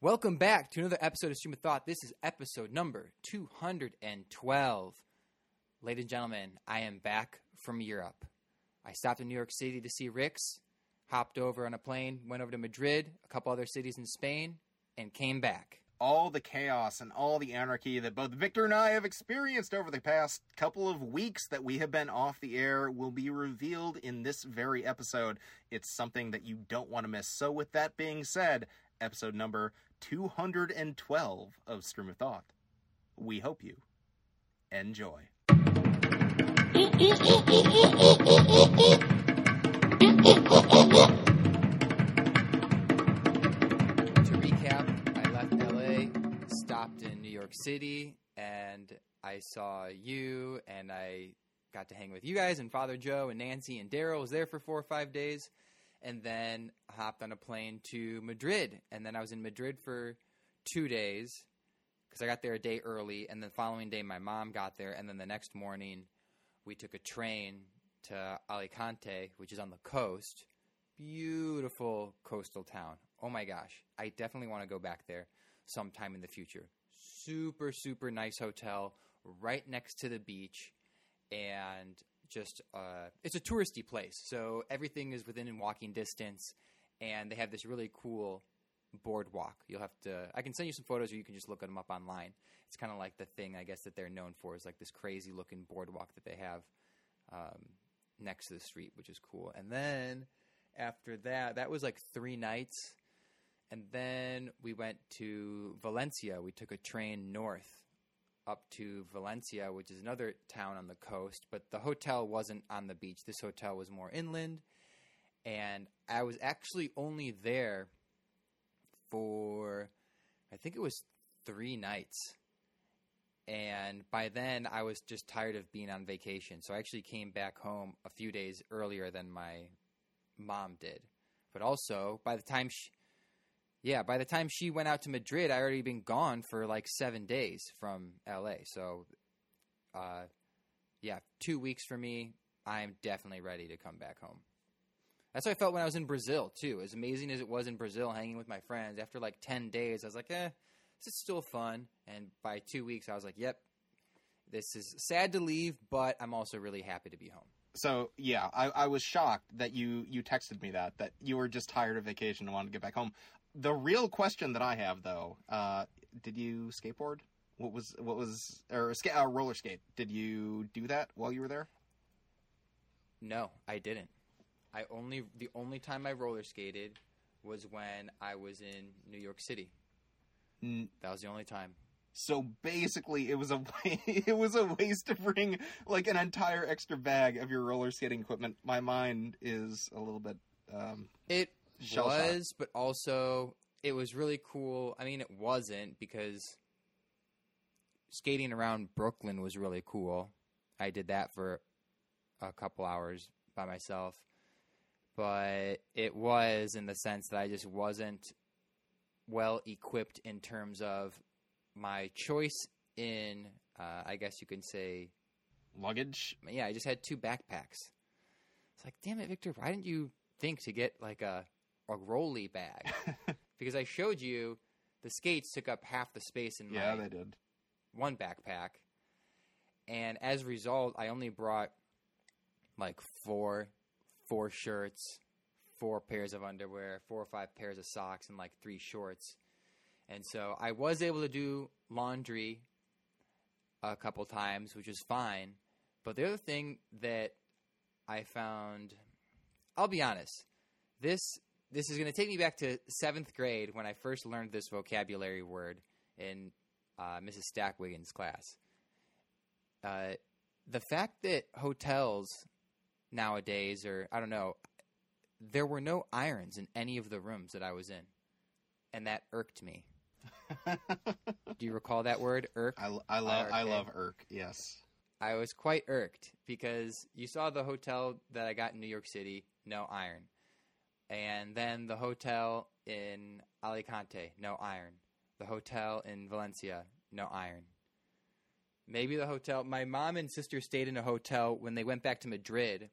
Welcome back to another episode of Stream of Thought. This is episode number 212. Ladies and gentlemen, I am back from Europe. I stopped in New York City to see Rick's, hopped over on a plane, went over to Madrid, a couple other cities in Spain, and came back. All the chaos and all the anarchy that both Victor and I have experienced over the past couple of weeks that we have been off the air will be revealed in this very episode. It's something that you don't want to miss. So with that being said, episode number 212 of Stream of Thought. We hope you enjoy. To recap, I left LA, stopped in New York City, and I saw you, and I got to hang with you guys, and Father Joe, and Nancy, and Daryl was there for 4 or 5 days, and then hopped on a plane to Madrid, and then I was in Madrid for 2 days, because I got there a day early, and the following day my mom got there, and then the next morning we took a train to Alicante, which is on the coast. Beautiful coastal town. Oh my gosh. I definitely want to go back there sometime in the future. Super, super nice hotel right next to the beach, and just it's a touristy place, so everything is within walking distance, and they have this really cool boardwalk. You'll have to – I can send you some photos, or you can just look them up online. It's kind of like the thing, I guess, that they're known for is like this crazy-looking boardwalk that they have next to the street, which is cool. And then after that, that was like 3 nights, and then we went to Valencia. We took a train north up to Valencia, which is another town on the coast, but the hotel wasn't on the beach. This hotel was more inland, and I was actually only there for, I think it was 3 nights, and by then I was just tired of being on vacation, so I actually came back home a few days earlier than my mom did, but also by the time she went out to Madrid, I already been gone for like 7 days from LA. So, 2 weeks for me. I'm definitely ready to come back home. That's how I felt when I was in Brazil too. As amazing as it was in Brazil, hanging with my friends, after like 10 days, I was like, this is still fun. And by 2 weeks, I was like, yep, this is sad to leave, but I'm also really happy to be home. So, yeah, I was shocked that you texted me that you were just tired of vacation and wanted to get back home. The real question that I have, though, did you skateboard? Or roller skate? Did you do that while you were there? No, I didn't. The only time I roller skated was when I was in New York City. That was the only time. So basically, it was a waste to bring like an entire extra bag of your roller skating equipment. My mind is a little bit. But also it was really cool. I mean, it wasn't, because skating around Brooklyn was really cool. I did that for a couple hours by myself, but it was in the sense that I just wasn't well equipped in terms of my choice in, I guess you could say, luggage. Yeah, I just had 2 backpacks. It's like, damn it, Victor, why didn't you think to get like a rolly bag? Because I showed you the skates took up half the space in my they did. 1 backpack. And as a result, I only brought like 4 shirts, 4 pairs of underwear, 4 or 5 pairs of socks, and like 3 shorts. And so I was able to do laundry a couple times, which is fine. But the other thing that I found, I'll be honest, this is going to take me back to 7th grade when I first learned this vocabulary word in Mrs. Stackwiggins' class. The fact that hotels nowadays are, I don't know, there were no irons in any of the rooms that I was in. And that irked me. Do you recall that word, irk? I love irk, yes. I was quite irked because you saw the hotel that I got in New York City, no iron. And then the hotel in Alicante, no iron. The hotel in Valencia, no iron. Maybe the hotel – my mom and sister stayed in a hotel when they went back to Madrid,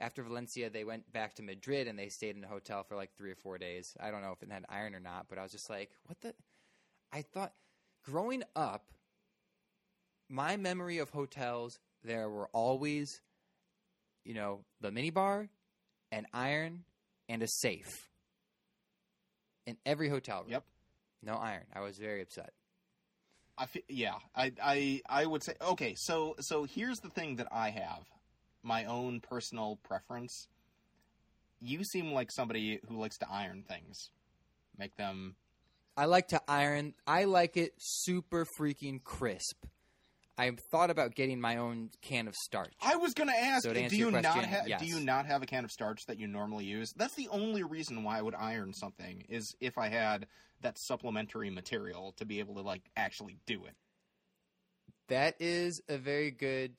After Valencia, they went back to Madrid and they stayed in a hotel for like 3 or 4 days. I don't know if it had iron or not, but I was just like, what the? I thought growing up, my memory of hotels, there were always, you know, the minibar, an iron, and a safe in every hotel room. Yep. No iron. I was very upset. I would say, okay, so here's the thing that I have, my own personal preference. You seem like somebody who likes to iron things, make them. I like to iron. I like it super freaking crisp. I thought about getting my own can of starch. I was going to ask, do you not have a can of starch that you normally use? That's the only reason why I would iron something, is if I had that supplementary material to be able to, like, actually do it. That is a very good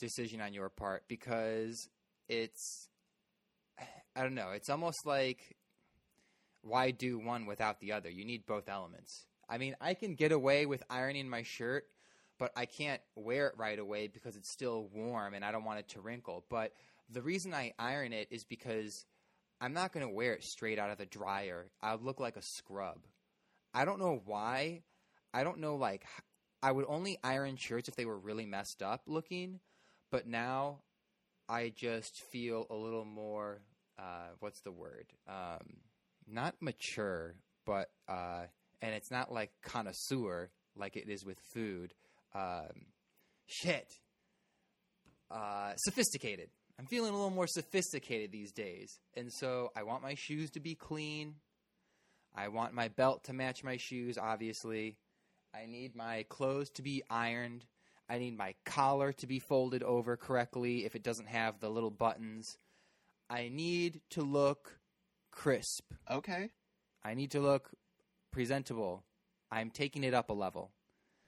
decision on your part, because it's – I don't know. It's almost like, why do one without the other? You need both elements. I mean, I can get away with ironing my shirt, but I can't wear it right away because it's still warm and I don't want it to wrinkle. But the reason I iron it is because I'm not going to wear it straight out of the dryer. I'll look like a scrub. I don't know why. I don't know, like, I would only iron shirts if they were really messed up looking. But now I just feel a little more, what's the word? Not mature, but, and it's not like connoisseur like it is with food. Sophisticated. I'm feeling a little more sophisticated these days. And so I want my shoes to be clean. I want my belt to match my shoes, obviously. I need my clothes to be ironed. I need my collar to be folded over correctly if it doesn't have the little buttons. I need to look crisp. Okay. I need to look presentable. I'm taking it up a level.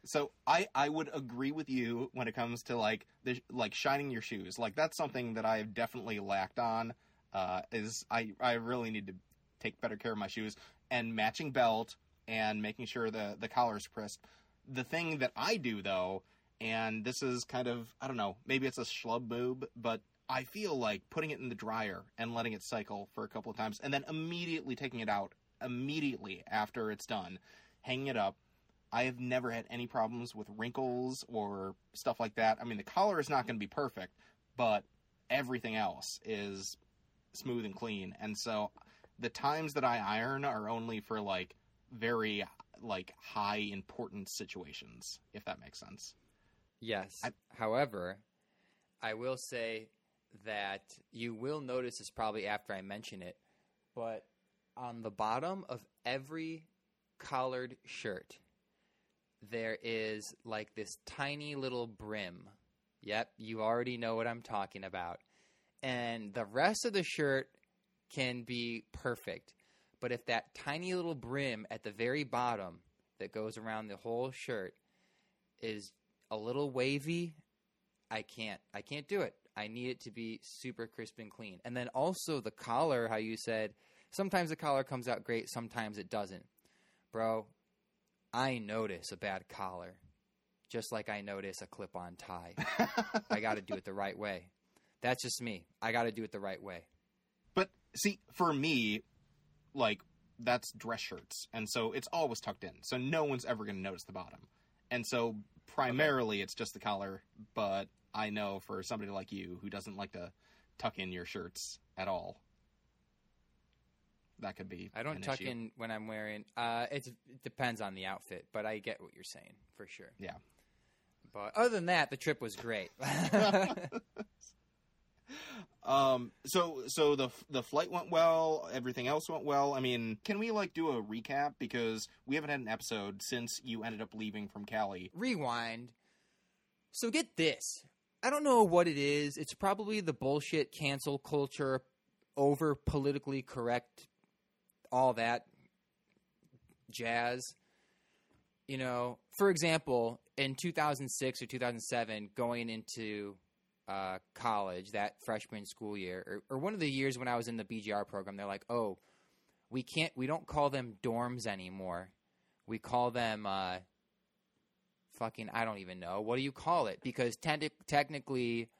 So I would agree with you when it comes to, like, the, like, shining your shoes. Like, that's something that I've definitely lacked on, is I really need to take better care of my shoes and matching belt and making sure the collar's crisp. The thing that I do, though, and this is kind of, I don't know, maybe it's a schlub boob, but I feel like putting it in the dryer and letting it cycle for a couple of times and then immediately taking it out immediately after it's done, hanging it up. I have never had any problems with wrinkles or stuff like that. I mean, the collar is not going to be perfect, but everything else is smooth and clean. And so the times that I iron are only for, like, very, like, high important situations, if that makes sense. Yes. However, I will say that you will notice this probably after I mention it, but on the bottom of every collared shirt, there is, like, this tiny little brim. Yep, you already know what I'm talking about. And the rest of the shirt can be perfect. But if that tiny little brim at the very bottom that goes around the whole shirt is a little wavy, I can't do it. I need it to be super crisp and clean. And then also the collar, how you said, sometimes the collar comes out great, sometimes it doesn't. Bro, I notice a bad collar just like I notice a clip-on tie. I got to do it the right way. That's just me. I got to do it the right way. But see, for me, like, that's dress shirts. And so it's always tucked in. So no one's ever going to notice the bottom. And so primarily it's just the collar. But I know for somebody like you who doesn't like to tuck in your shirts at all, that could be. I don't tuck in when I'm wearing. It depends on the outfit, but I get what you're saying for sure. Yeah. But other than that, the trip was great. So the flight went well. Everything else went well. I mean, can we, like, do a recap, because we haven't had an episode since you ended up leaving from Cali? Rewind. So get this. I don't know what it is. It's probably the bullshit cancel culture, over politically correct, all that jazz. You know, for example, in 2006 or 2007, going into college, that freshman school year, or one of the years when I was in the BGR program, they're like, oh, we don't call them dorms anymore. We call them I don't even know. What do you call it? Because technically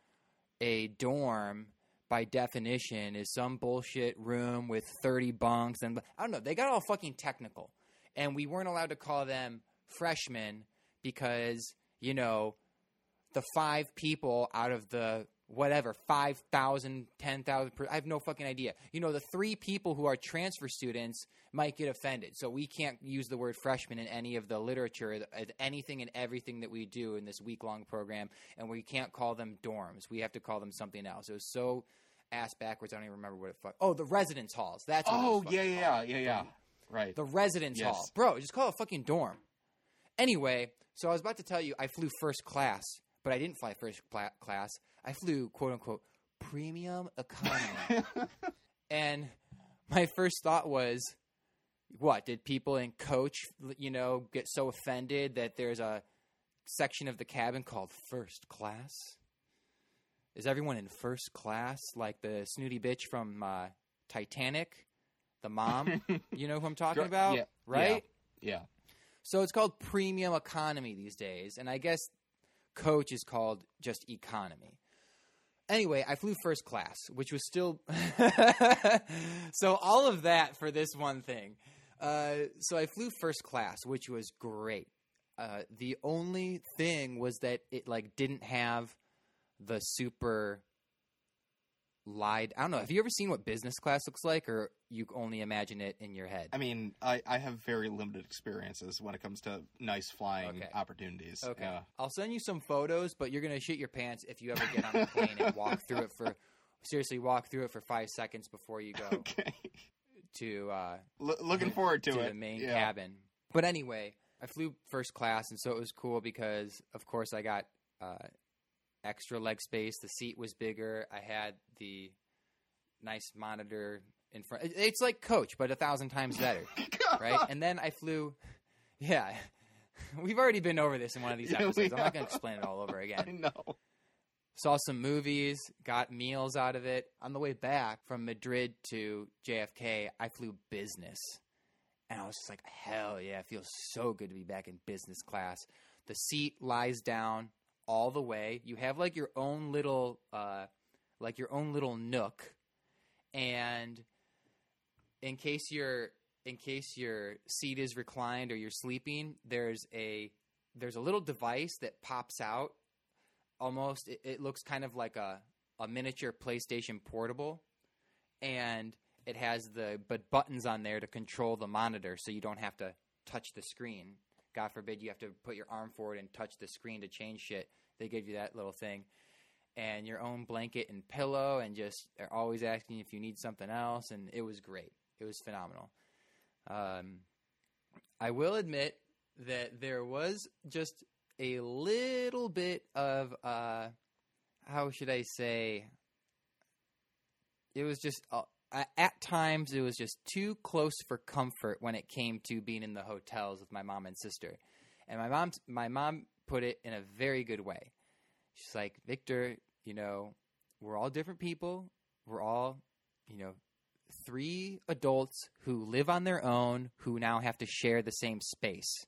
a dorm by definition is some bullshit room with 30 bunks. And I don't know. They got all fucking technical. And we weren't allowed to call them freshmen because, you know, the five people out of the whatever, 5,000, 10,000, I have no fucking idea. You know, the three people who are transfer students might get offended. So we can't use the word freshman in any of the literature, anything and everything that we do in this week-long program. And we can't call them dorms. We have to call them something else. It was so ass backwards. I don't even remember what it fuck. Oh, the residence halls. That's what yeah. Right. The residence hall. Bro, just call it a fucking dorm. Anyway, so I was about to tell you I flew first class, but I didn't fly first class. I flew, quote-unquote, premium economy. And my first thought was, what, did people in coach, you know, get so offended that there's a section of the cabin called first class? Is everyone in first class like the snooty bitch from Titanic? The mom? You know who I'm talking about? Yeah, right? Yeah. So it's called premium economy these days, and I guess coach is called just economy. Anyway, I flew first class, which was still – so all of that for this one thing. So I flew first class, which was great. The only thing was that it like didn't have the super I don't know. Have you ever seen what business class looks like, or you only imagine it in your head? I mean, I have very limited experiences when it comes to nice flying opportunities. Okay. I'll send you some photos, but you're going to shit your pants if you ever get on a plane and walk through it for – seriously, walk through it for 5 seconds before you go to looking forward to it. The main cabin. But anyway, I flew first class, and so it was cool because, of course, I got extra leg space. The seat was bigger. I had the nice monitor in front. It's like coach, but 1,000 times better, right? And then I flew. Yeah, we've already been over this in one of these episodes. I'm not going to explain it all over again. No. Saw some movies, got meals out of it. On the way back from Madrid to JFK, I flew business, and I was just like, hell yeah! It feels so good to be back in business class. The seat lies down all the way. You have like your own little nook, and in case your seat is reclined or you're sleeping, there's a little device that pops out. Almost it looks kind of like a miniature PlayStation Portable, and it has the buttons on there to control the monitor, so you don't have to touch the screen. God forbid you have to put your arm forward and touch the screen to change shit. They give you that little thing. And your own blanket and pillow, and just they're always asking if you need something else. And it was great. It was phenomenal. I will admit that there was just a little bit of how should I say? It was just at times, it was just too close for comfort when it came to being in the hotels with my mom and sister. And my mom put it in a very good way. She's like, Victor, you know, we're all different people. We're all, you know, three adults who live on their own who now have to share the same space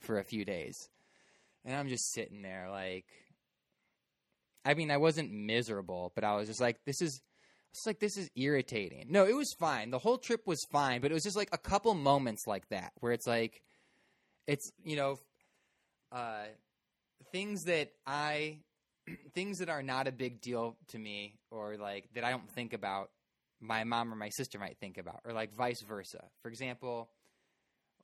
for a few days. And I'm just sitting there like – I mean, I wasn't miserable, but I was just like, this is irritating. No, it was fine. The whole trip was fine, but it was just like a couple moments like that where it's like, it's, you know, things that are not a big deal to me, or like that I don't think about, my mom or my sister might think about, or like vice versa. For example,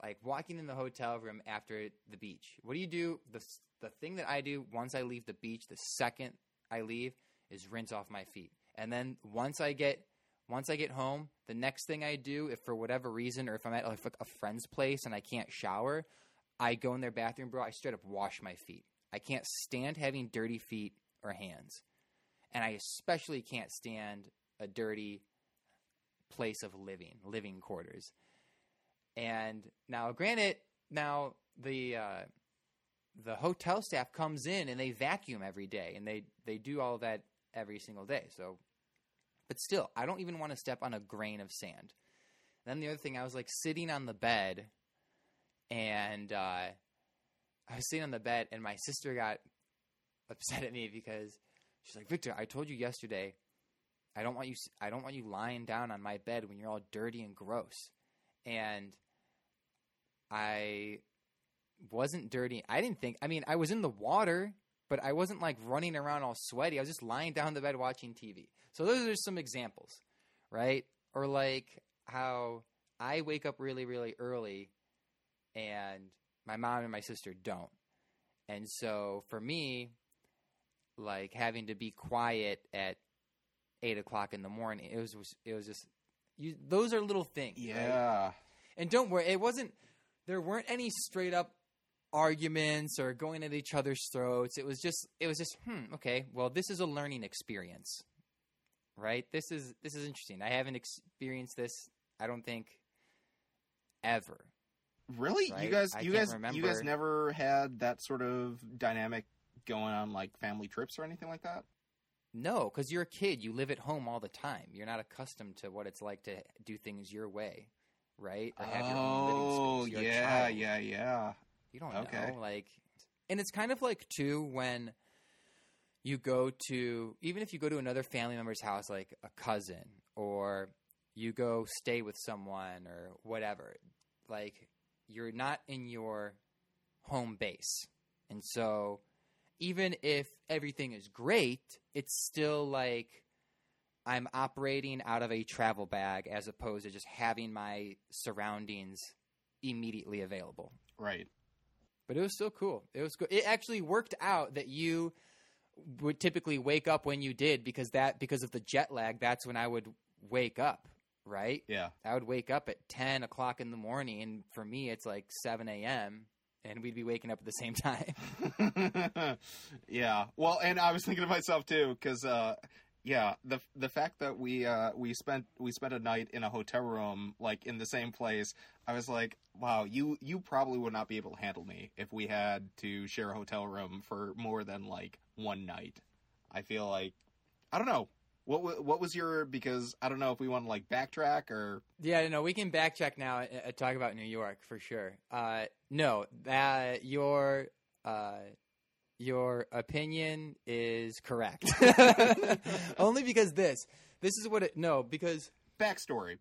like walking in the hotel room after the beach. What do you do? The thing that I do once I leave the beach, the second I leave, is rinse off my feet. And then once I get home, the next thing I do, if for whatever reason, or if I'm at like a friend's place and I can't shower, I go in their bathroom, bro. I straight up wash my feet. I can't stand having dirty feet or hands. And I especially can't stand a dirty place of living quarters. And now granted, the hotel staff comes in and they vacuum every day, and they do all that every single day. So, but still, I don't even want to step on a grain of sand. And then the other thing, I was like sitting on the bed, and my sister got upset at me because she's like, Victor, I told you yesterday I don't want you lying down on my bed when you're all dirty and gross. And I wasn't dirty. I was in the water, but I wasn't like running around all sweaty. I was just lying down on the bed watching TV. So those are some examples, right? Or like how I wake up really, really early and my mom and my sister don't. And so for me, like having to be quiet at 8 o'clock in the morning, it was just, those are little things. Yeah. Right? And don't worry, there weren't any straight up arguments or going at each other's throats. It was just, okay, well, this is a learning experience, right? This is interesting. I haven't experienced this, I don't think, ever. Really? Right? You guys never had that sort of dynamic going on, like family trips or anything like that? No, because you're a kid. You live at home all the time. You're not accustomed to what it's like to do things your way, right? Or have your own living space. You're a child. Yeah. You don't know, like, and it's kind of like too when you go to, even if you go to another family member's house, like a cousin, or you go stay with someone or whatever, like you're not in your home base. And so even if everything is great, it's still like I'm operating out of a travel bag as opposed to just having my surroundings immediately available. Right. But it was still cool. It was good. It actually worked out that you would typically wake up when you did because of the jet lag, that's when I would wake up, right? Yeah. I would wake up at 10 o'clock in the morning, and for me it's like 7 a.m., and we'd be waking up at the same time. Yeah. Well, and I was thinking to myself too, because the fact that we spent a night in a hotel room, like in the same place, I was like, wow, you probably would not be able to handle me if we had to share a hotel room for more than like one night. I feel like, I don't know. What was your, because I don't know if we want to like backtrack or... Yeah, no, we can backtrack now and talk about New York for sure. Your opinion is correct. Only because this is what it, no, because... Backstory,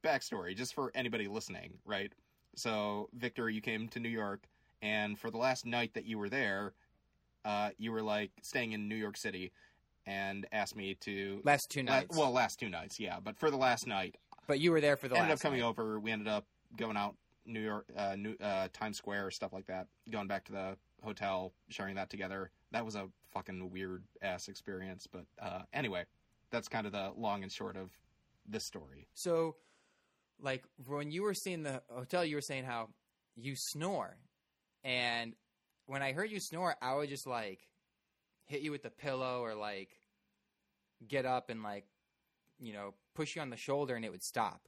just for anybody listening, right? So, Victor, you came to New York, and for the last night that you were there, you were like staying in New York City, and asked me to... last two nights, yeah. But for the last night... But you were there for the last night. Ended up coming over. We ended up going out New York, Times Square, stuff like that. Going back to the hotel, sharing that together. That was a fucking weird-ass experience. But anyway, that's kind of the long and short of this story. So, like, when you were seeing the hotel, you were saying how you snore. And when I heard you snore, I was just like... hit you with the pillow or like get up and like, you know, push you on the shoulder and it would stop.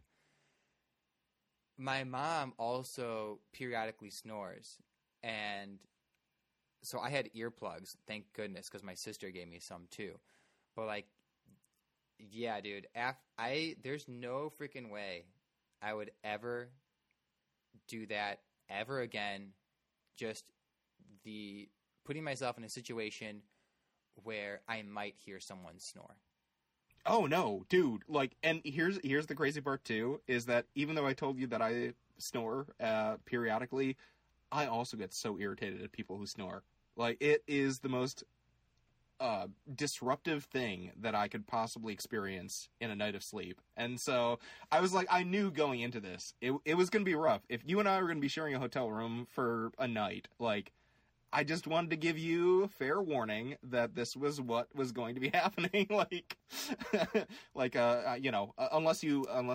My mom also periodically snores. And so I had earplugs, thank goodness, because my sister gave me some too. But like, yeah, dude, there's no freaking way I would ever do that ever again. Just the putting myself in a situation where I might hear someone snore. Oh no, dude. Like, and here's the crazy part too, is that even though I told you that I snore periodically, I also get so irritated at people who snore. Like, it is the most disruptive thing that I could possibly experience in a night of sleep. And so I was like, I knew going into this, it was going to be rough. If you and I were going to be sharing a hotel room for a night, like, I just wanted to give you fair warning that this was what was going to be happening. Unless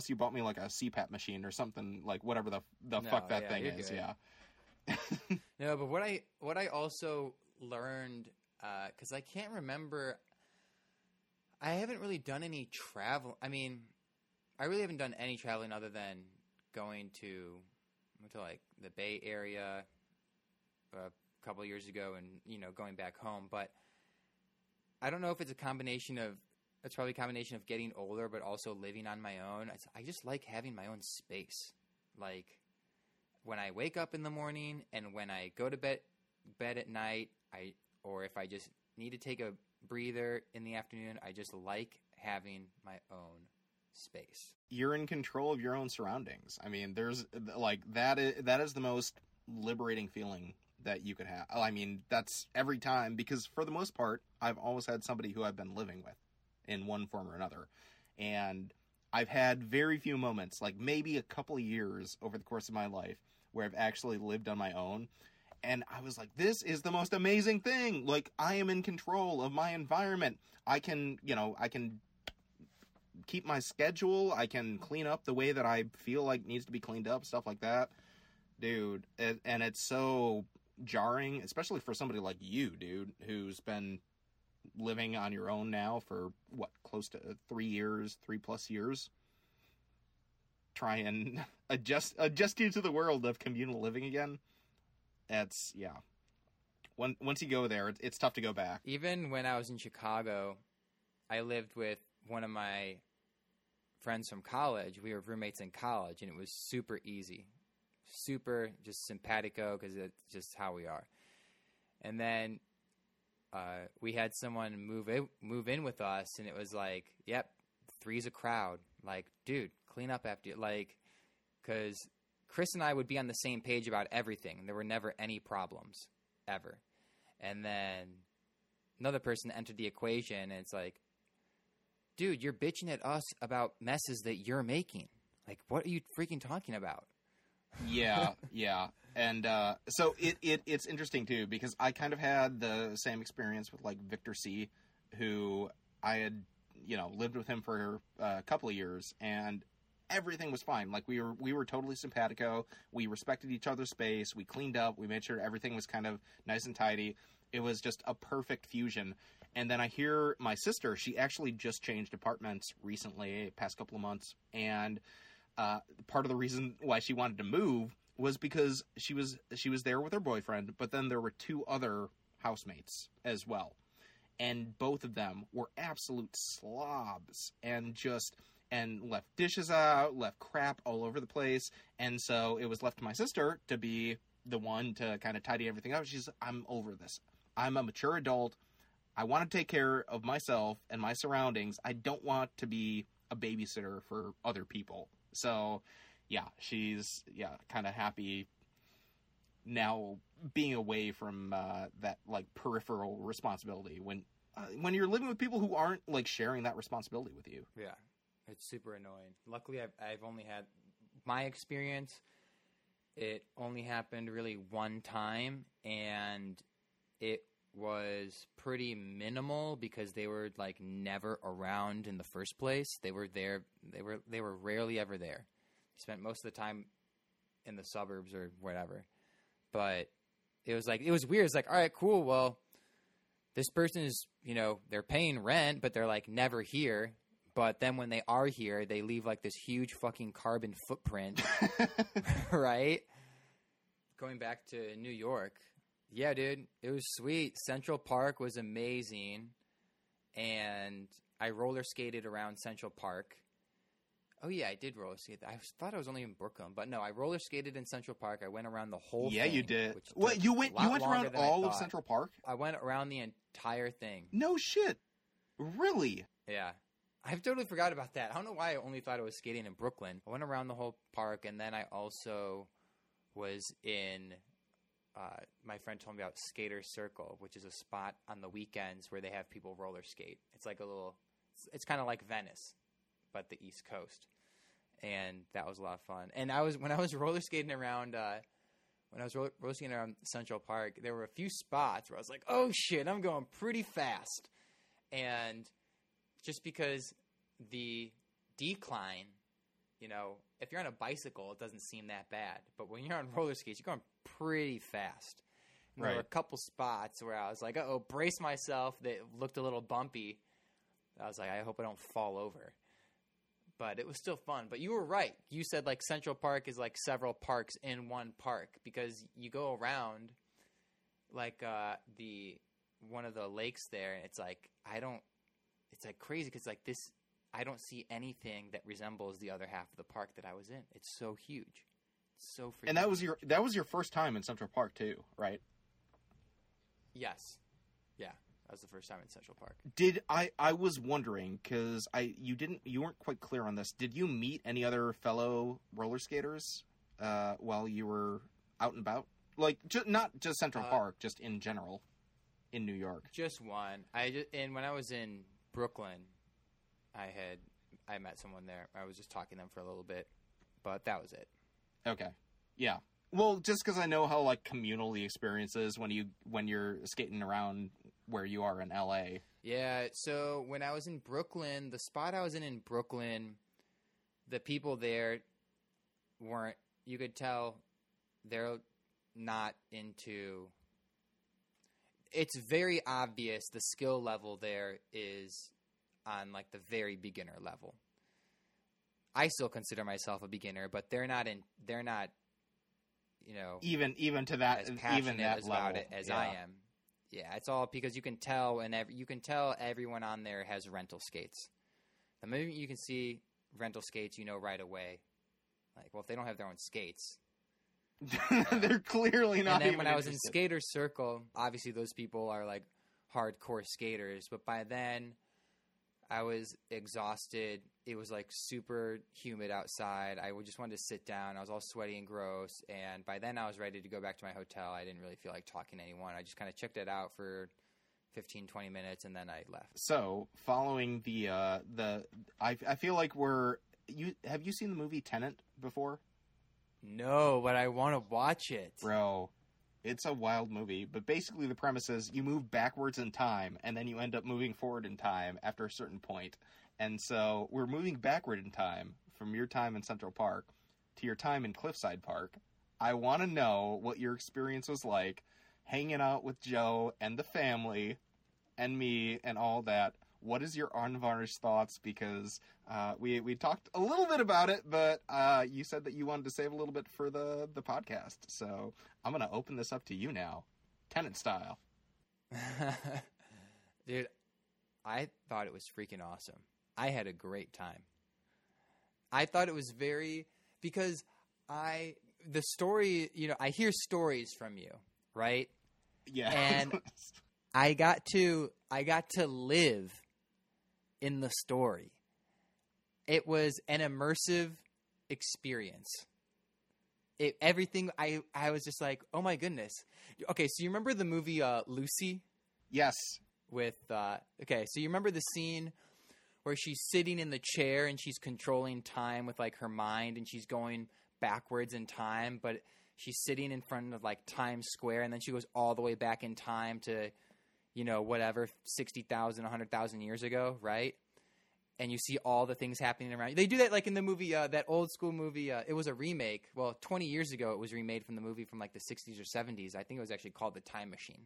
you bought me like a CPAP machine or something, like whatever thing is. Good. Yeah. No, but what I also learned, cause I can't remember, I haven't really done any travel. I mean, I really haven't done any traveling other than going to like the Bay Area, couple of years ago and, you know, going back home. But I don't know if it's probably a combination of getting older, but also living on my own. I just like having my own space. Like when I wake up in the morning and when I go to bed at night, or if I just need to take a breather in the afternoon, I just like having my own space. You're in control of your own surroundings. I mean, there's like that is the most liberating feeling that you could have. I mean, that's every time, because for the most part, I've always had somebody who I've been living with in one form or another. And I've had very few moments, like maybe a couple of years over the course of my life, where I've actually lived on my own. And I was like, this is the most amazing thing. Like, I am in control of my environment. I can, you know, I can keep my schedule. I can clean up the way that I feel like needs to be cleaned up, stuff like that. Dude, and it's so jarring, especially for somebody like you, dude, who's been living on your own now for, what, close to 3 years, 3+ years. Try and adjust you to the world of communal living again. That's, yeah. Once you go there, it's tough to go back. Even when I was in Chicago, I lived with one of my friends from college. We were roommates in college, and it was super easy. Super just simpatico, because it's just how we are. And then we had someone move in with us, and it was like, yep, three's a crowd. Like, dude, clean up after you. Like, because Chris and I would be on the same page about everything. There were never any problems, ever. And then another person entered the equation, and it's like, dude, you're bitching at us about messes that you're making. Like, what are you freaking talking about? Yeah, yeah. And so it's interesting, too, because I kind of had the same experience with, like, Victor C, who I had, you know, lived with him for a couple of years, and everything was fine. Like, we were totally simpatico. We respected each other's space. We cleaned up. We made sure everything was kind of nice and tidy. It was just a perfect fusion. And then I hear my sister, she actually just changed apartments recently, past couple of months, and part of the reason why she wanted to move was because she was there with her boyfriend, but then there were two other housemates as well. And both of them were absolute slobs and left dishes out, left crap all over the place. And so it was left to my sister to be the one to kind of tidy everything up. She's, I'm over this. I'm a mature adult. I want to take care of myself and my surroundings. I don't want to be a babysitter for other people. So, yeah, she's kind of happy now being away from that, like, peripheral responsibility when you're living with people who aren't, like, sharing that responsibility with you. Yeah, it's super annoying. Luckily, I've only had my experience. It only happened really one time, and it was pretty minimal because they were, like, never around in the first place. They were there. They were rarely ever there. They spent most of the time in the suburbs or whatever. But it was like, it was weird. It's like, all right, cool. Well, this person is, you know, they're paying rent, but they're, like, never here. But then when they are here, they leave, like, this huge fucking carbon footprint, right? Going back to New York. Yeah, dude, it was sweet. Central Park was amazing, and I roller skated around Central Park. Oh, yeah, I did roller skate. I thought I was only in Brooklyn, but no, I roller skated in Central Park. I went around the whole thing. Yeah, you did. Well, you went around all of Central Park? I went around the entire thing. No shit. Really? Yeah. I've totally forgot about that. I don't know why I only thought I was skating in Brooklyn. I went around the whole park, and then I also was in – my friend told me about Skater Circle, which is a spot on the weekends where they have people roller skate. It's like a little – it's kind of like Venice, but the East Coast. And that was a lot of fun. And I was – when I was roller skating around Central Park, there were a few spots where I was like, oh, shit, I'm going pretty fast. And just because the decline, you know – if you're on a bicycle, it doesn't seem that bad. But when you're on roller skates, you're going pretty fast. Right. There were a couple spots where I was like, uh-oh, brace myself. That looked a little bumpy. I was like, I hope I don't fall over. But it was still fun. But you were right. You said, like, Central Park is like several parks in one park, because you go around, like, one of the lakes there, and it's like, it's like crazy, because, like, this, I don't see anything that resembles the other half of the park that I was in. It's so huge. It's so freaking. And that was your first time in Central Park too, right? Yes. Yeah. was the first time in Central Park. Did I was wondering, because you weren't quite clear on this. Did you meet any other fellow roller skaters while you were out and about? Like, not just Central Park, just in general, in New York. Just one. And when I was in Brooklyn, I met someone there. I was just talking to them for a little bit, but that was it. Okay. Yeah. Well, just because I know how like communal the experience is when you're skating around where you are in LA. Yeah. So when I was in Brooklyn, the spot I was in Brooklyn, the people there weren't. You could tell they're not into. It's very obvious the skill level there is on like the very beginner level. I still consider myself a beginner, but they're not. You know, even to that, even that as about level. It as yeah. I am. Yeah, it's all because you can tell, and you can tell everyone on there has rental skates. The moment you can see rental skates, you know right away. Like, well, if they don't have their own skates, they're clearly not. And then even when I was in Skater Circle, obviously those people are like hardcore skaters, but by then I was exhausted. It was like super humid outside. I just wanted to sit down. I was all sweaty and gross. And by then I was ready to go back to my hotel. I didn't really feel like talking to anyone. I just kind of checked it out for 15, 20 minutes and then I left. So following I feel like have you seen the movie Tenet before? No, but I want to watch it. Bro, it's a wild movie, but basically the premise is you move backwards in time and then you end up moving forward in time after a certain point. And so we're moving backward in time from your time in Central Park to your time in Cliffside Park. I want to know what your experience was like hanging out with Joe and the family and me and all that. What is your unvarnished thoughts? Because we talked a little bit about it, but you said that you wanted to save a little bit for the podcast. So I'm going to open this up to you now, Tenet style. Dude, I thought it was freaking awesome. I had a great time. I thought it was because the story, you know, I hear stories from you, right? Yeah. And I got to live in the story. It was an immersive experience. Everything I was just like, oh my goodness. Okay, so you remember the movie Lucy? Yes. So you remember the scene where she's sitting in the chair and she's controlling time with like her mind and she's going backwards in time, but she's sitting in front of like Times Square and then she goes all the way back in time to, you know, whatever, 60,000, 100,000 years ago, right? And you see all the things happening around you. They do that like in the movie, that old school movie. It was a remake. Well, 20 years ago it was remade from the movie from like the 60s or 70s. I think it was actually called The Time Machine.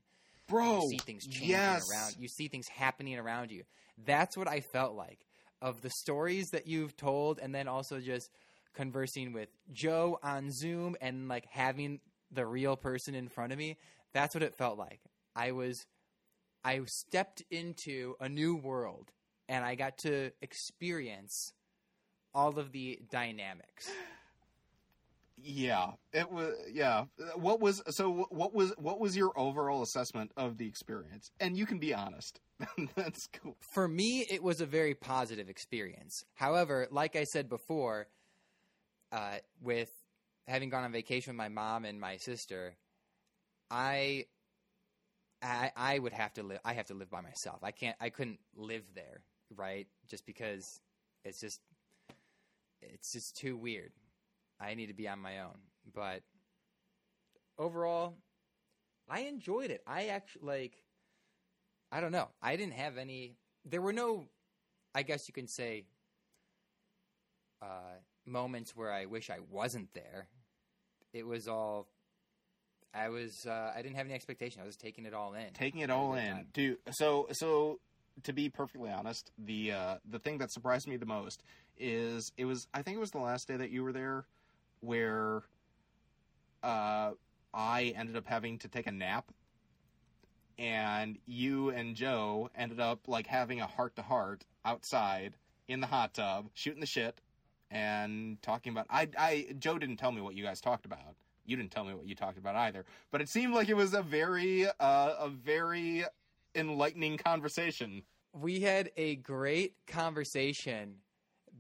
Bro, you see things changing around. You see things happening around you. That's what I felt like of the stories that you've told, and then also just conversing with Joe on Zoom and like having the real person in front of me. That's what it felt like. I stepped into a new world, and I got to experience all of the dynamics. Yeah, it was. Yeah, what was your overall assessment of the experience? And you can be honest. That's cool. For me, it was a very positive experience. However, like I said before, with having gone on vacation with my mom and my sister, I would have to live. I have to live by myself. I couldn't live there, right? Just because it's just too weird. I need to be on my own. But overall, I enjoyed it. I actually, I don't know. I didn't have any – there were no, I guess you can say, moments where I wish I wasn't there. It was all – I didn't have any expectation. I was taking it all in. Dude, so to be perfectly honest, the thing that surprised me the most is I think it was the last day that you were there, where I ended up having to take a nap, and you and Joe ended up like having a heart-to-heart outside in the hot tub, shooting the shit and talking about. Joe didn't tell me what you guys talked about. You didn't tell me what you talked about either. But it seemed like it was a very enlightening conversation. We had a great conversation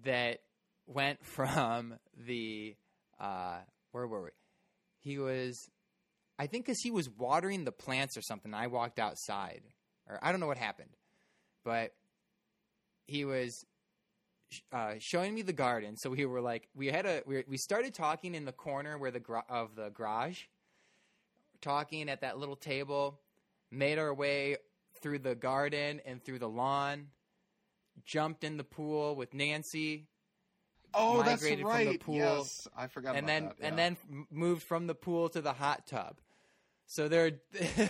that went from the where were we? He was, I think, because he was watering the plants or something. I walked outside, or I don't know what happened, but he was showing me the garden. So we were like, we started talking in the corner where of the garage, talking at that little table, made our way through the garden and through the lawn, jumped in the pool with Nancy. Oh, that's right. From the pool, yes, I forgot about that. Yeah. And then moved from the pool to the hot tub. So there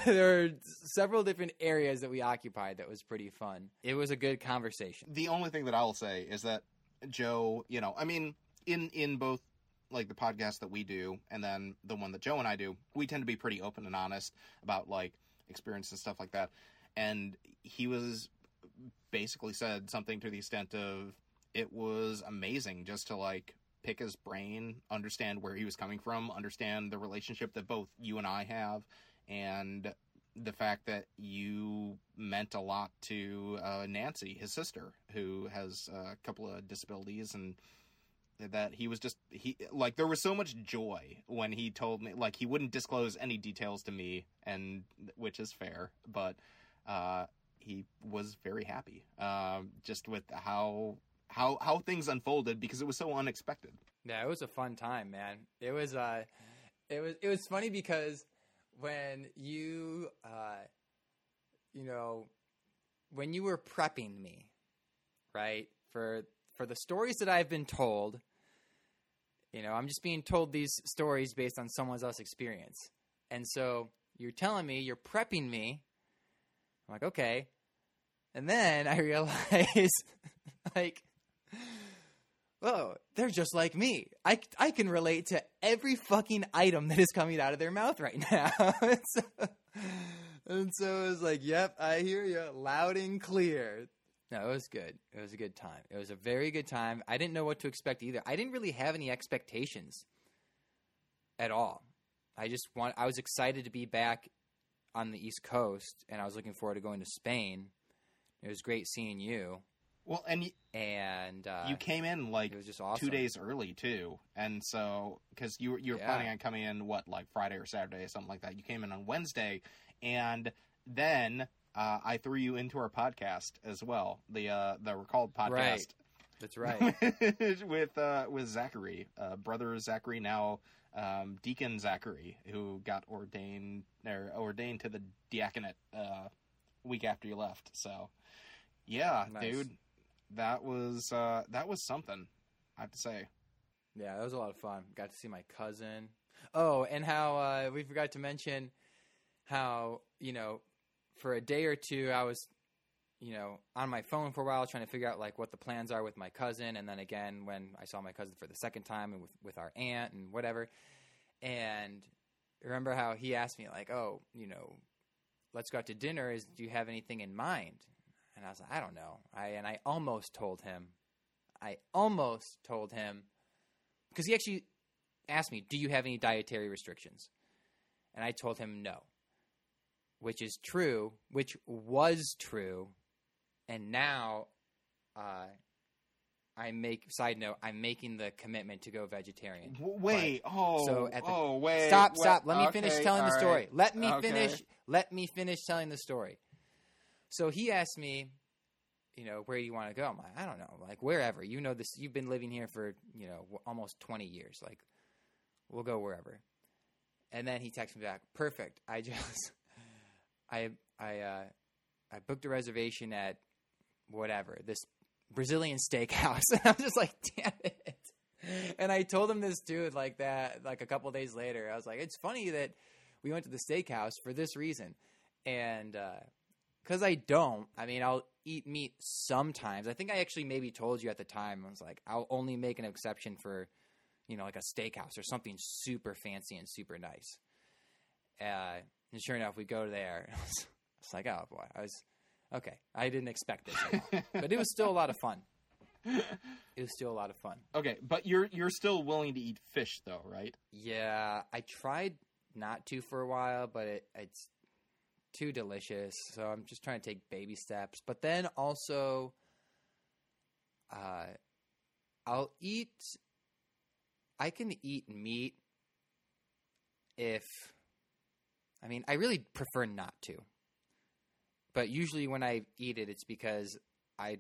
are several different areas that we occupied that was pretty fun. It was a good conversation. The only thing that I will say is that Joe, you know, I mean, in both like the podcast that we do and then the one that Joe and I do, we tend to be pretty open and honest about like experience and stuff like that. And he was basically said something to the extent of, it was amazing just to, like, pick his brain, understand where he was coming from, understand the relationship that both you and I have, and the fact that you meant a lot to Nancy, his sister, who has a couple of disabilities, and that he was just, there was so much joy when he told me, like, he wouldn't disclose any details to me, and which is fair, but he was very happy just with how things unfolded, because it was so unexpected. Yeah, it was a fun time, man. It was funny because when you when you were prepping me, right, for the stories that I've been told, you know, I'm just being told these stories based on someone else's experience. And so you're telling me, you're prepping me. I'm like, okay. And then I realize like, whoa, they're just like me. I can relate to every fucking item that is coming out of their mouth right now. and so it was like, yep, I hear you loud and clear. No, it was good. It was a good time. It was a very good time. I didn't know what to expect either. I didn't really have any expectations at all. I was excited to be back on the East Coast, and I was looking forward to going to Spain. It was great seeing you. Well, and you came in like it was just awesome. 2 days early too, and so because you were planning on coming in like Friday or Saturday or something like that. You came in on Wednesday, and then I threw you into our podcast as well, the Recalled Podcast. Right. That's right. with Zachary, brother Zachary, now Deacon Zachary, who got ordained to the diaconate week after you left. So. Yeah, nice. Dude, that was something, I have to say. Yeah, that was a lot of fun. Got to see my cousin. Oh, and how we forgot to mention how, you know, for a day or two I was, you know, on my phone for a while trying to figure out like what the plans are with my cousin. And then again, when I saw my cousin for the second time and with our aunt and whatever. And remember how he asked me like, oh, you know, let's go out to dinner. Do you have anything in mind? And I was like, I don't know. I almost told him. Because he actually asked me, do you have any dietary restrictions? And I told him no, which was true. And now I'm making the commitment to go vegetarian. Wait. But, wait. Stop. Let me finish telling the story. Right. Let me finish telling the story. So he asked me, you know, where do you want to go? I'm like, I don't know, like wherever. You know this. You've been living here for, you know, almost 20 years. Like, we'll go wherever. And then he texted me back, perfect. I booked a reservation at whatever, this Brazilian steakhouse. And I'm just like, damn it. And I told him this dude like that, like a couple days later. I was like, it's funny that we went to the steakhouse for this reason. And, because I'll eat meat sometimes. I think I actually maybe told you at the time, I was like, I'll only make an exception for, you know, like a steakhouse or something super fancy and super nice. And sure enough, we go there. It's like, oh boy, okay. I didn't expect this at all. But it was still a lot of fun. Okay, but you're still willing to eat fish though, right? Yeah, I tried not to for a while, but it's too delicious. So I'm just trying to take baby steps. But then also, I can eat meat if, I mean, I really prefer not to. But usually when I eat it, it's because I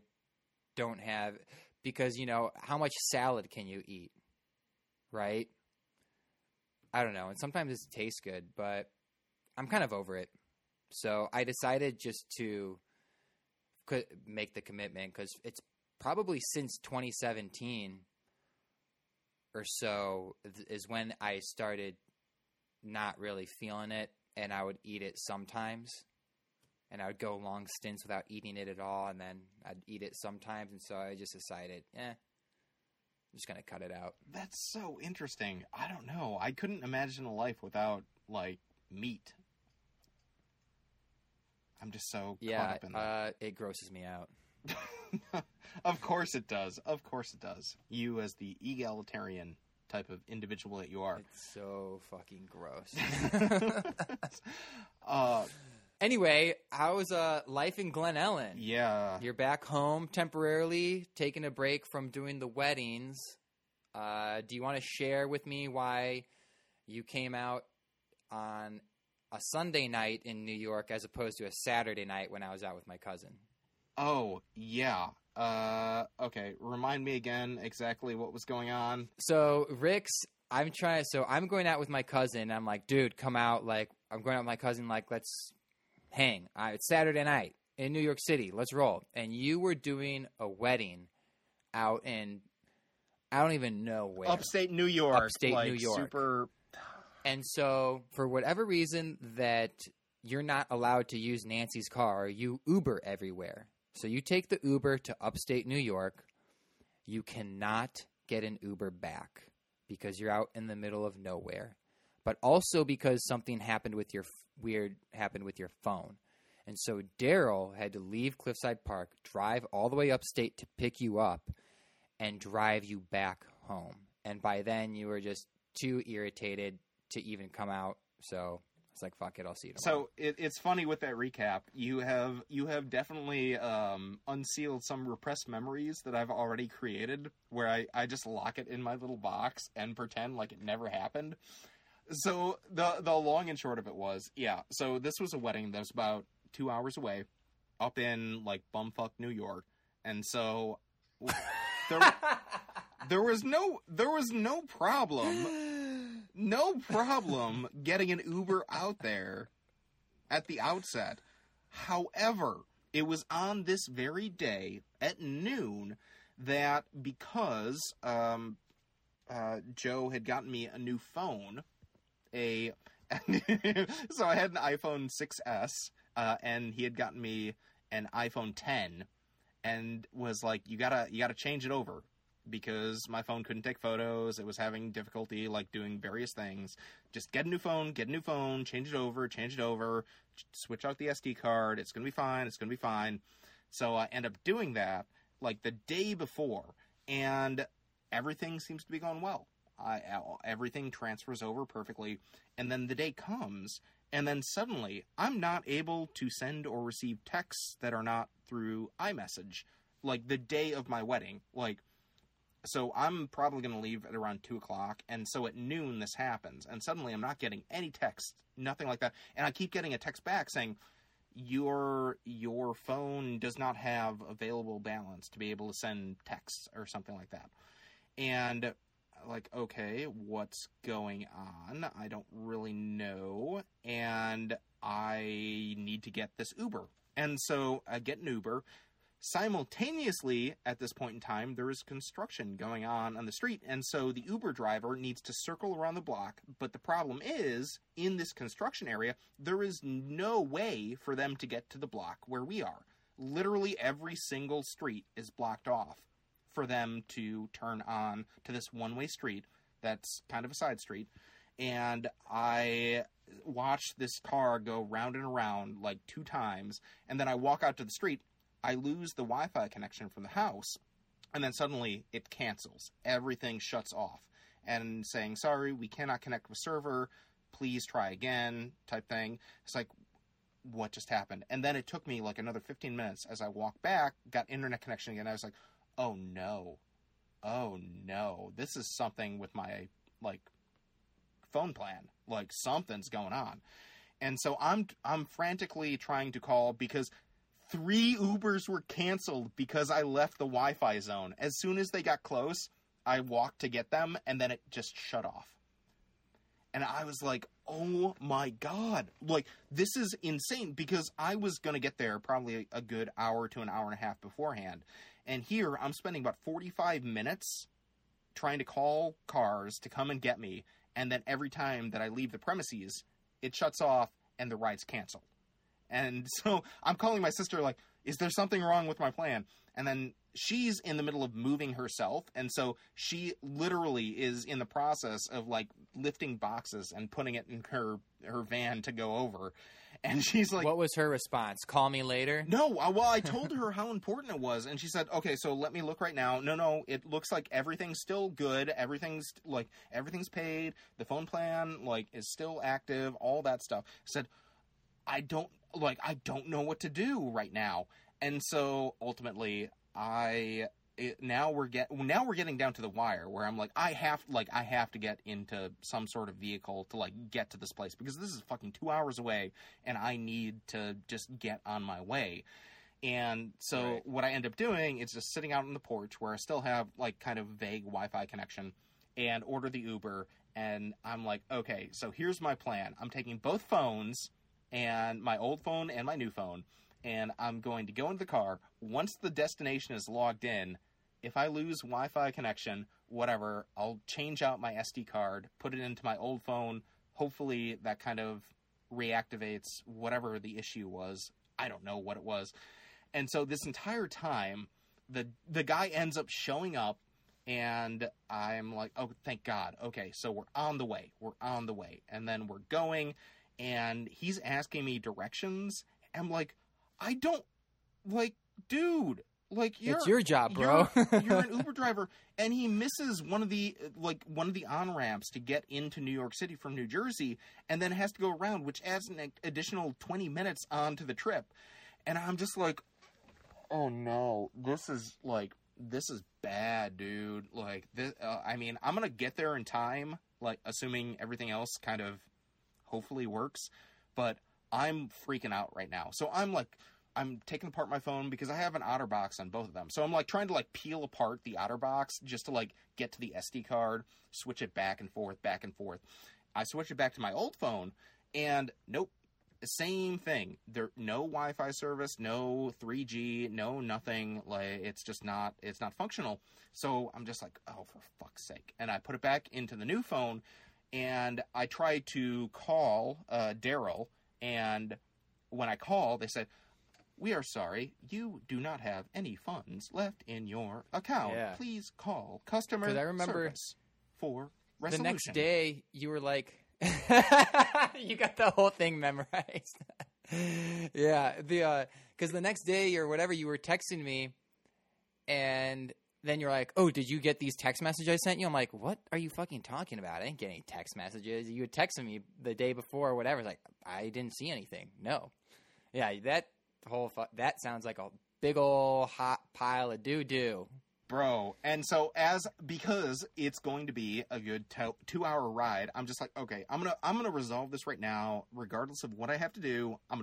don't have, because, you know, how much salad can you eat, right? I don't know. And sometimes it tastes good, but I'm kind of over it. So I decided just to make the commitment because it's probably since 2017 or so is when I started not really feeling it, and I would eat it sometimes, and I would go long stints without eating it at all, and then I'd eat it sometimes, and so I just decided, I'm just going to cut it out. That's so interesting. I don't know. I couldn't imagine a life without, like, meat. I'm just so caught up in that. It grosses me out. Of course it does. Of course it does. You, as the egalitarian type of individual that you are. It's so fucking gross. Anyway, how's life in Glen Ellen? Yeah. You're back home temporarily, taking a break from doing the weddings. Do you want to share with me why you came out on a Sunday night in New York as opposed to a Saturday night when I was out with my cousin? Oh, yeah. Okay. Remind me again exactly what was going on. So I'm going out with my cousin. I'm like, dude, come out. Like, I'm going out with my cousin. Like, let's hang. It's Saturday night in New York City. Let's roll. And you were doing a wedding out in, I don't even know where. Upstate New York. Super. And so for whatever reason that you're not allowed to use Nancy's car, you Uber everywhere. So you take the Uber to upstate New York. You cannot get an Uber back because you're out in the middle of nowhere, but also because something happened with your phone. And so Daryl had to leave Cliffside Park, drive all the way upstate to pick you up and drive you back home. And by then you were just too irritated to even come out. So it's like, fuck it, I'll see you tomorrow. So it's funny with that recap. You have definitely unsealed some repressed memories that I've already created where I just lock it in my little box and pretend like it never happened. So the long and short of it was, so this was a wedding that was about 2 hours away up in, like, bumfuck New York. And so there was no problem. No problem getting an Uber out there at the outset. However, it was on this very day at noon that because Joe had gotten me a new phone, so I had an iPhone 6S, and he had gotten me an iPhone 10, and was like, you gotta change it over. Because my phone couldn't take photos. It was having difficulty, like, doing various things. Just get a new phone, change it over, switch out the SD card. It's going to be fine. So I end up doing that, like, the day before. And everything seems to be going well. Everything transfers over perfectly. And then the day comes, and then suddenly I'm not able to send or receive texts that are not through iMessage. Like, the day of my wedding, like... So I'm probably going to leave at around 2 o'clock, and so at noon this happens, and suddenly I'm not getting any text, nothing like that, and I keep getting a text back saying, your phone does not have available balance to be able to send texts or something like that. And, like, okay, what's going on? I don't really know, and I need to get this Uber. And so I get an Uber. Simultaneously, at this point in time, there is construction going on the street, and so the Uber driver needs to circle around the block, but the problem is, in this construction area, there is no way for them to get to the block where we are. Literally every single street is blocked off for them to turn on to this one-way street that's kind of a side street, and I... watched this car go round and around, like, 2 times, and then I walk out to the street. I lose the Wi-Fi connection from the house, and then suddenly it cancels. Everything shuts off and saying, sorry, we cannot connect with server. Please try again type thing. It's like, what just happened. And then it took me like another 15 minutes as I walked back, got internet connection again. I was like, oh no, this is something with my like phone plan, like something's going on. And so I'm frantically trying to call because 3 Ubers were canceled because I left the Wi-Fi zone. As soon as they got close, I walked to get them and then it just shut off. And I was like, oh my God, like this is insane, because I was going to get there probably a good hour to an hour and a half beforehand. And here I'm spending about 45 minutes trying to call cars to come and get me. And then every time that I leave the premises, it shuts off and the ride's canceled. And so I'm calling my sister like, is there something wrong with my plan? And then she's in the middle of moving herself. And so she literally is in the process of like lifting boxes and putting it in her van to go over. And she's like, what was her response? Call me later? No. Well, I told her how important it was. And she said, okay, so let me look right now. No, it looks like everything's still good. Everything's like, everything's paid. The phone plan like is still active, all that stuff. I said, I don't know what to do right now. And so ultimately now we're getting down to the wire where I'm like, I have to get into some sort of vehicle to like get to this place, because this is fucking 2 hours away and I need to just get on my way. And so right. What I end up doing is just sitting out on the porch where I still have like kind of vague Wi-Fi connection and order the Uber. And I'm like, okay, so here's my plan. I'm taking both phones, and my old phone and my new phone, and I'm going to go into the car. Once the destination is logged in, if I lose Wi-Fi connection, whatever, I'll change out my SD card, put it into my old phone. Hopefully that kind of reactivates whatever the issue was. I don't know what it was. And so this entire time, the guy ends up showing up, and I'm like, oh, thank God. Okay, so we're on the way. And then we're going, and he's asking me directions. I'm like, I don't, like, dude, like, it's your job, bro. you're an Uber driver, and he misses one of the on-ramps to get into New York City from New Jersey, and then has to go around, which adds an additional 20 minutes onto the trip. And I'm just like, oh no, this is bad, dude. Like, this, I mean, I'm gonna get there in time, like, assuming everything else kind of hopefully works, but I'm freaking out right now. So I'm taking apart my phone because I have an OtterBox on both of them. So I'm like trying to like peel apart the OtterBox just to like get to the SD card, switch it back and forth. I switch it back to my old phone, and nope, same thing. There, no Wi-Fi service, no 3G, no nothing. Like, it's not functional. So I'm just like, oh, for fuck's sake. And I put it back into the new phone, and I try to call Daryl. And when I called, they said, we are sorry, you do not have any funds left in your account. Yeah. Please call customer service for resolution. The next day, you were like, you got the whole thing memorized. Yeah, because the next day or whatever, you were texting me, and then you're like, oh, did you get these text messages I sent you? I'm like, what are you fucking talking about? I didn't get any text messages. You had texted me the day before or whatever. It's like, I didn't see anything. No. Yeah, that sounds like a big old hot pile of doo-doo. Bro. And so because it's going to be a good 2 hour ride, I'm just like, okay, I'm going to resolve this right now. Regardless of what I have to do, I'm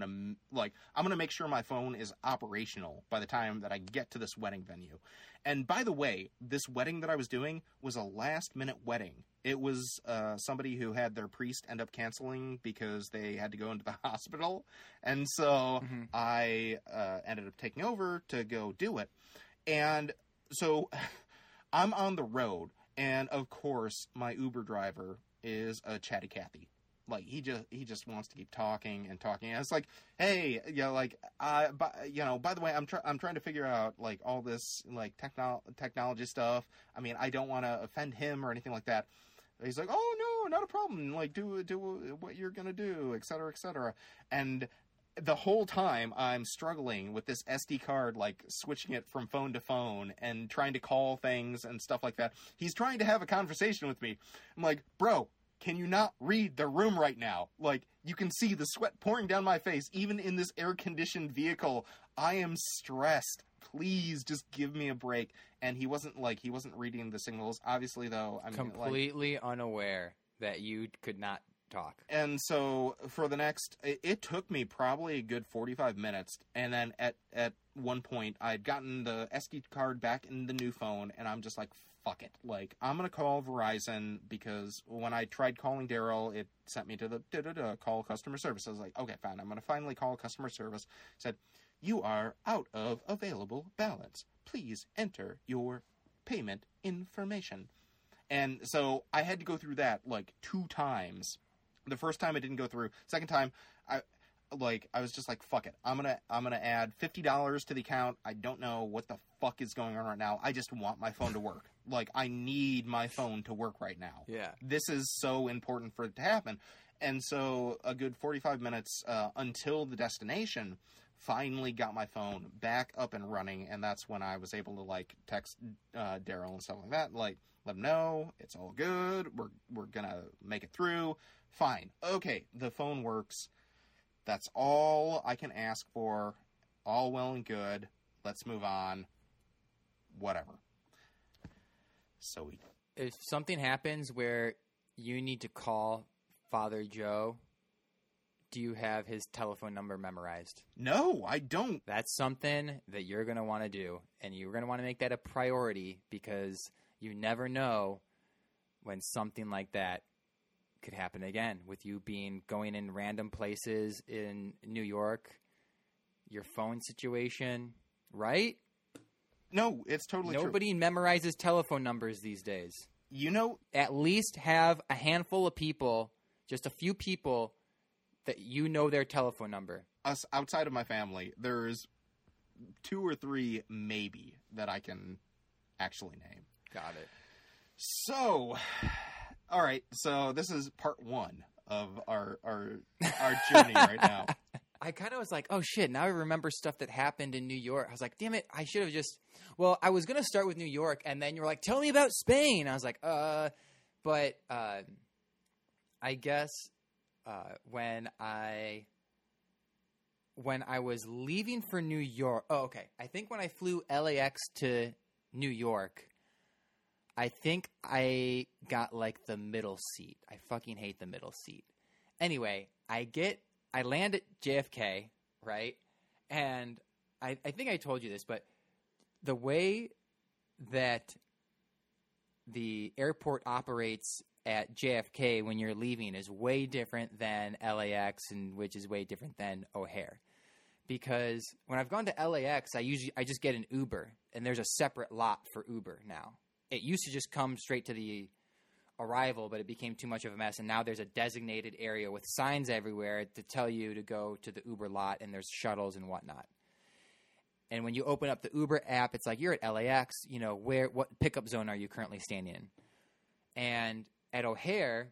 going to make sure my phone is operational by the time that I get to this wedding venue. And by the way, this wedding that I was doing was a last minute wedding. It was somebody who had their priest end up canceling because they had to go into the hospital. And so I ended up taking over to go do it. And so I'm on the road, and of course my Uber driver is a chatty Cathy. Like, he just wants to keep talking and talking. And it's like, hey, you know, like, by the way, I'm trying to figure out like all this like technology stuff. I mean, I don't want to offend him or anything like that. And he's like, oh no, not a problem. Like, do what you're going to do, et cetera, et cetera. And the whole time I'm struggling with this SD card, like switching it from phone to phone and trying to call things and stuff like that. He's trying to have a conversation with me. I'm like, bro, can you not read the room right now? Like, you can see the sweat pouring down my face, even in this air-conditioned vehicle. I am stressed. Please just give me a break. And he wasn't reading the signals. Obviously, though, I'm completely unaware that you could not talk. And so for the next, it took me probably a good 45 minutes. And then at one point, I'd gotten the SD card back in the new phone, and I'm just like, fuck it. Like, I'm going to call Verizon, because when I tried calling Daryl, it sent me to the call customer service. I was like, okay, fine. I'm going to finally call customer service. It said, you are out of available balance. Please enter your payment information. And so I had to go through that like 2 times. The first time it didn't go through. Second time, I was just like, fuck it. I'm going to add $50 to the account. I don't know what the fuck is going on right now. I just want my phone to work. Like, I need my phone to work right now. Yeah. This is so important for it to happen. And so a good 45 minutes until the destination, finally got my phone back up and running. And that's when I was able to, like, text Daryl and stuff like that. Like, let him know it's all good. We're going to make it through. Fine. Okay. The phone works. That's all I can ask for. All well and good. Let's move on. Whatever. So if something happens where you need to call Father Joe, do you have his telephone number memorized? No, I don't. That's something that you're going to want to do, and you're going to want to make that a priority, because you never know when something like that could happen again, with you going in random places in New York, your phone situation, right? No, it's totally true. Nobody memorizes telephone numbers these days. You know, at least have a handful of people, just a few people that you know their telephone number. Us, outside of my family, there's 2 or 3 maybe that I can actually name. Got it. So, all right. So this is part 1 of our journey right now. I kind of was like, oh, shit, now I remember stuff that happened in New York. I was like, damn it, I should have just – well, I was going to start with New York, and then you were like, tell me about Spain. I was like, but I guess – when I was leaving for New York, I think when I flew LAX to New York, I think I got like the middle seat. I fucking hate the middle seat. Anyway, I land at JFK, right? And I think I told you this, but the way that the airport operates at JFK when you're leaving is way different than LAX, and which is way different than O'Hare, because when I've gone to LAX, I just get an Uber, and there's a separate lot for Uber now. It used to just come straight to the arrival, but it became too much of a mess, and now there's a designated area with signs everywhere to tell you to go to the Uber lot, and there's shuttles and whatnot. And when you open up the Uber app, it's like, you're at LAX, you know, what pickup zone are you currently standing in? And at O'Hare,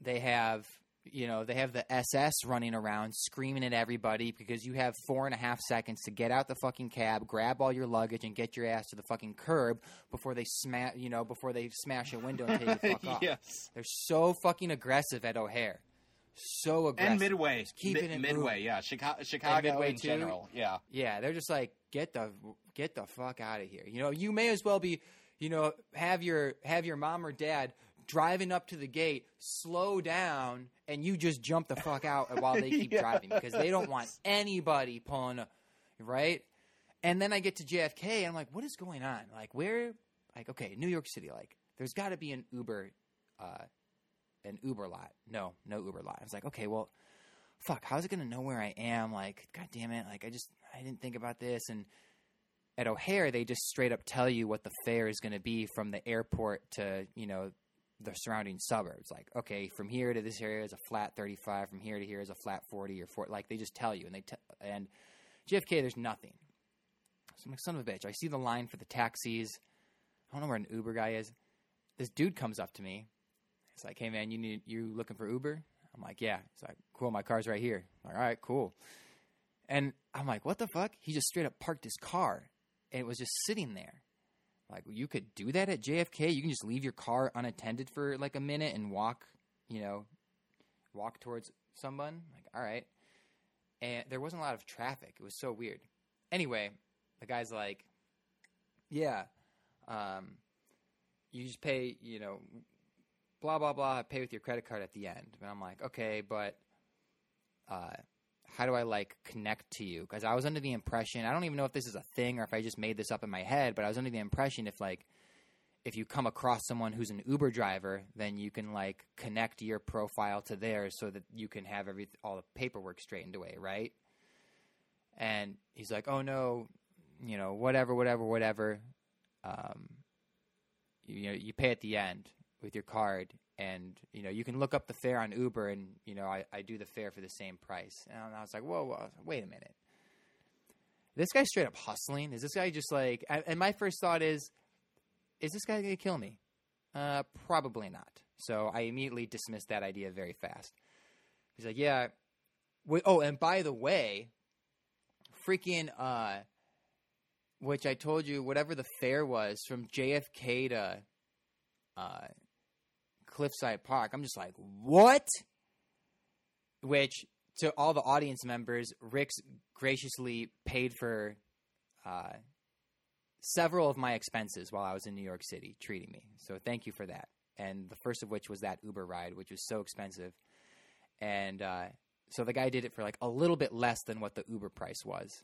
they have the SS running around screaming at everybody, because you have 4.5 seconds to get out the fucking cab, grab all your luggage, and get your ass to the fucking curb before they smash a window and take you the fuck off. Yes. They're so fucking aggressive at O'Hare. So aggressive. And Midway. Just keeping it Midway, moving. Yeah. Chicago Midway in general. Yeah. Yeah, they're just like, get the fuck out of here. You know, you may as well be – you know, have your mom or dad driving up to the gate, slow down, and you just jump the fuck out while they keep driving, because they don't want anybody pulling up, right? And then I get to JFK, and I'm like, what is going on? Like, New York City, like, there's got to be an Uber, lot. No Uber lot. I was like, okay, well, fuck, how's it going to know where I am? Like, God damn it. Like, I didn't think about this. And at O'Hare, they just straight up tell you what the fare is going to be from the airport to, you know, the surrounding suburbs. Like, okay, from here to this area is a flat 35. From here to here is a flat 40 or 40. Like, they just tell you. And JFK, there's nothing. So I'm like, son of a bitch. I see the line for the taxis. I don't know where an Uber guy is. This dude comes up to me. He's like, hey, man, you looking for Uber? I'm like, yeah. He's like, cool, my car's right here. I'm like, all right, cool. And I'm like, what the fuck? He just straight up parked his car. And it was just sitting there. Like, you could do that at JFK. You can just leave your car unattended for like a minute and walk, you know, walk towards someone. Like, all right. And there wasn't a lot of traffic. It was so weird. Anyway, the guy's like, yeah, you just pay, you know, blah, blah, blah, pay with your credit card at the end. And I'm like, okay, but how do I, like, connect to you? Because I was under the impression – I don't even know if this is a thing or if I just made this up in my head, but I was under the impression if, like, if you come across someone who's an Uber driver, then you can, like, connect your profile to theirs so that you can have all the paperwork straightened away, right? And he's like, oh, no, you know, whatever. You pay at the end with your card. And, you know, you can look up the fare on Uber and, you know, I do the fare for the same price. And I was like, whoa, wait a minute. This guy's straight up hustling. Is this guy just like – and my first thought is this guy going to kill me? Probably not. So I immediately dismissed that idea very fast. He's like, yeah. Oh, and by the way, freaking which I told you whatever the fare was from JFK to Cliffside Park. I'm just like, what? Which, to all the audience members, Rick's graciously paid for several of my expenses while I was in New York City, treating me. So thank you for that. And the first of which was that Uber ride, which was so expensive. And so the guy did it for like a little bit less than what the Uber price was.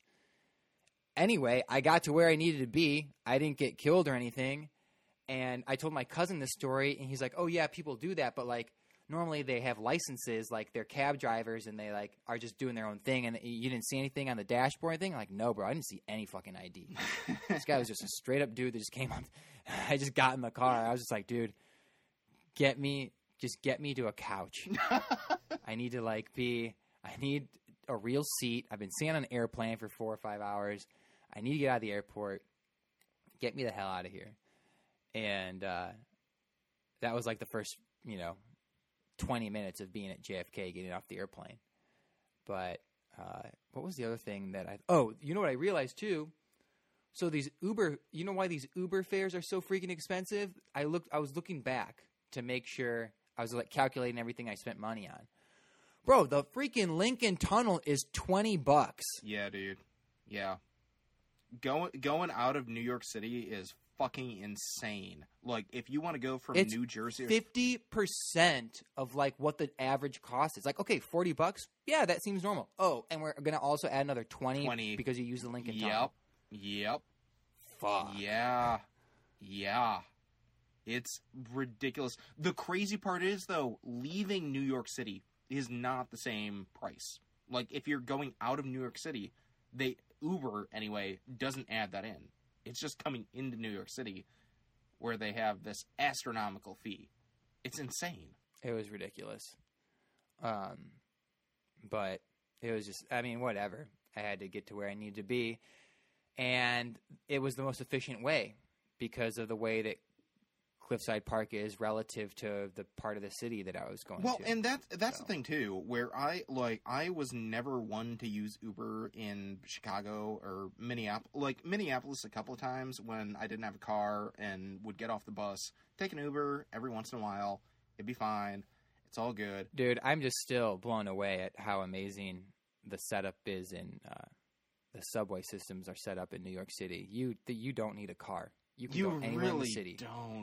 Anyway, I got to where I needed to be. I didn't get killed or anything. And I told my cousin this story, and he's like, oh, yeah, people do that. But, like, normally they have licenses, like they're cab drivers, and they, like, are just doing their own thing. And you didn't see anything on the dashboard or anything? I'm like, no, bro, I didn't see any fucking ID. This guy was just a straight-up dude that just came up. I just got in the car. I was just like, dude, get me to a couch. I need to, like, I need a real seat. I've been sitting on an airplane for 4 or 5 hours. I need to get out of the airport. Get me the hell out of here. And that was like the first, you know, 20 minutes of being at JFK, getting off the airplane. But what was the other thing that I – oh, you know what I realized too? So these Uber – you know why these Uber fares are so freaking expensive? I was looking back to make sure – I was like calculating everything I spent money on. Bro, the freaking Lincoln Tunnel is $20. Yeah, dude. Yeah. Going out of New York City is – fucking insane. Like, if you want to go from it's New Jersey, 50% of like what the average cost is. Like, okay, $40, yeah, that seems normal. Oh, and we're gonna also add another 20 because you use the Lincoln Tunnel. Yep. Fuck. Yeah. It's ridiculous. The crazy part is though, leaving New York City is not the same price. Like, if you're going out of New York City, Uber anyway doesn't add that in. It's just coming into New York City where they have this astronomical fee. It's insane. It was ridiculous. But it was just, I mean, whatever. I had to get to where I needed to be. And it was the most efficient way because of the way that Cliffside Park is relative to the part of the city that I was going to. Well, and that's the thing too, where I was never one to use Uber in Chicago or Minneapolis. Like Minneapolis, a couple of times when I didn't have a car and would get off the bus, take an Uber every once in a while. It'd be fine. It's all good, dude. I'm just still blown away at how amazing the setup is in the subway systems are set up in New York City. You don't need a car. You can go anywhere really in the city,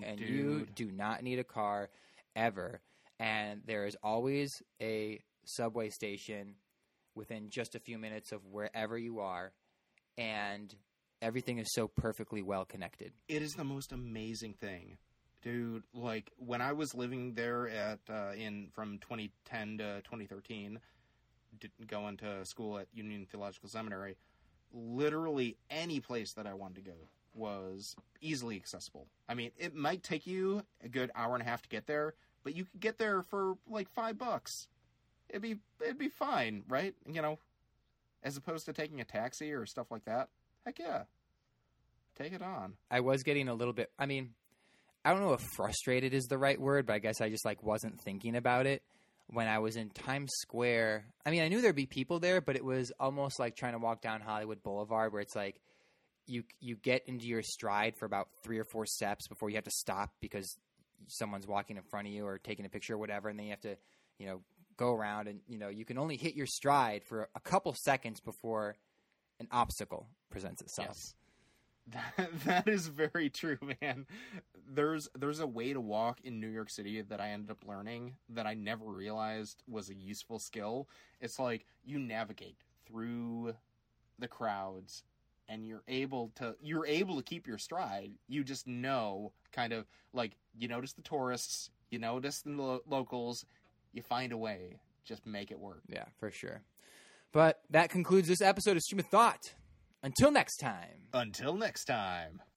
and dude. You do not need a car ever. And there is always a subway station within just a few minutes of wherever you are, and everything is so perfectly well connected. It is the most amazing thing, dude. Like when I was living there at from 2010 to 2013, going to school at Union Theological Seminary, literally any place that I wanted to go was easily accessible. I mean, it might take you a good hour and a half to get there, but you could get there for like $5. It'd be fine, right? You know, as opposed to taking a taxi or stuff like that. Heck yeah, take it on. I was getting a little bit. I mean, I don't know if frustrated is the right word, but I guess I just like wasn't thinking about it when I was in Times Square. I mean, I knew there'd be people there, but it was almost like trying to walk down Hollywood Boulevard, where it's like, you get into your stride for about 3 or 4 steps before you have to stop because someone's walking in front of you or taking a picture or whatever, and then you have to, you know, go around, and, you know, you can only hit your stride for a couple seconds before an obstacle presents itself. Yes. That is very true, man. There's a way to walk in New York City that I ended up learning that I never realized was a useful skill. It's like you navigate through the crowds and you're able to keep your stride. You just know, kind of like, you notice the tourists, you notice the locals, you find a way, just make it work. Yeah, for sure. But that concludes this episode of Stream of Thought. Until next time.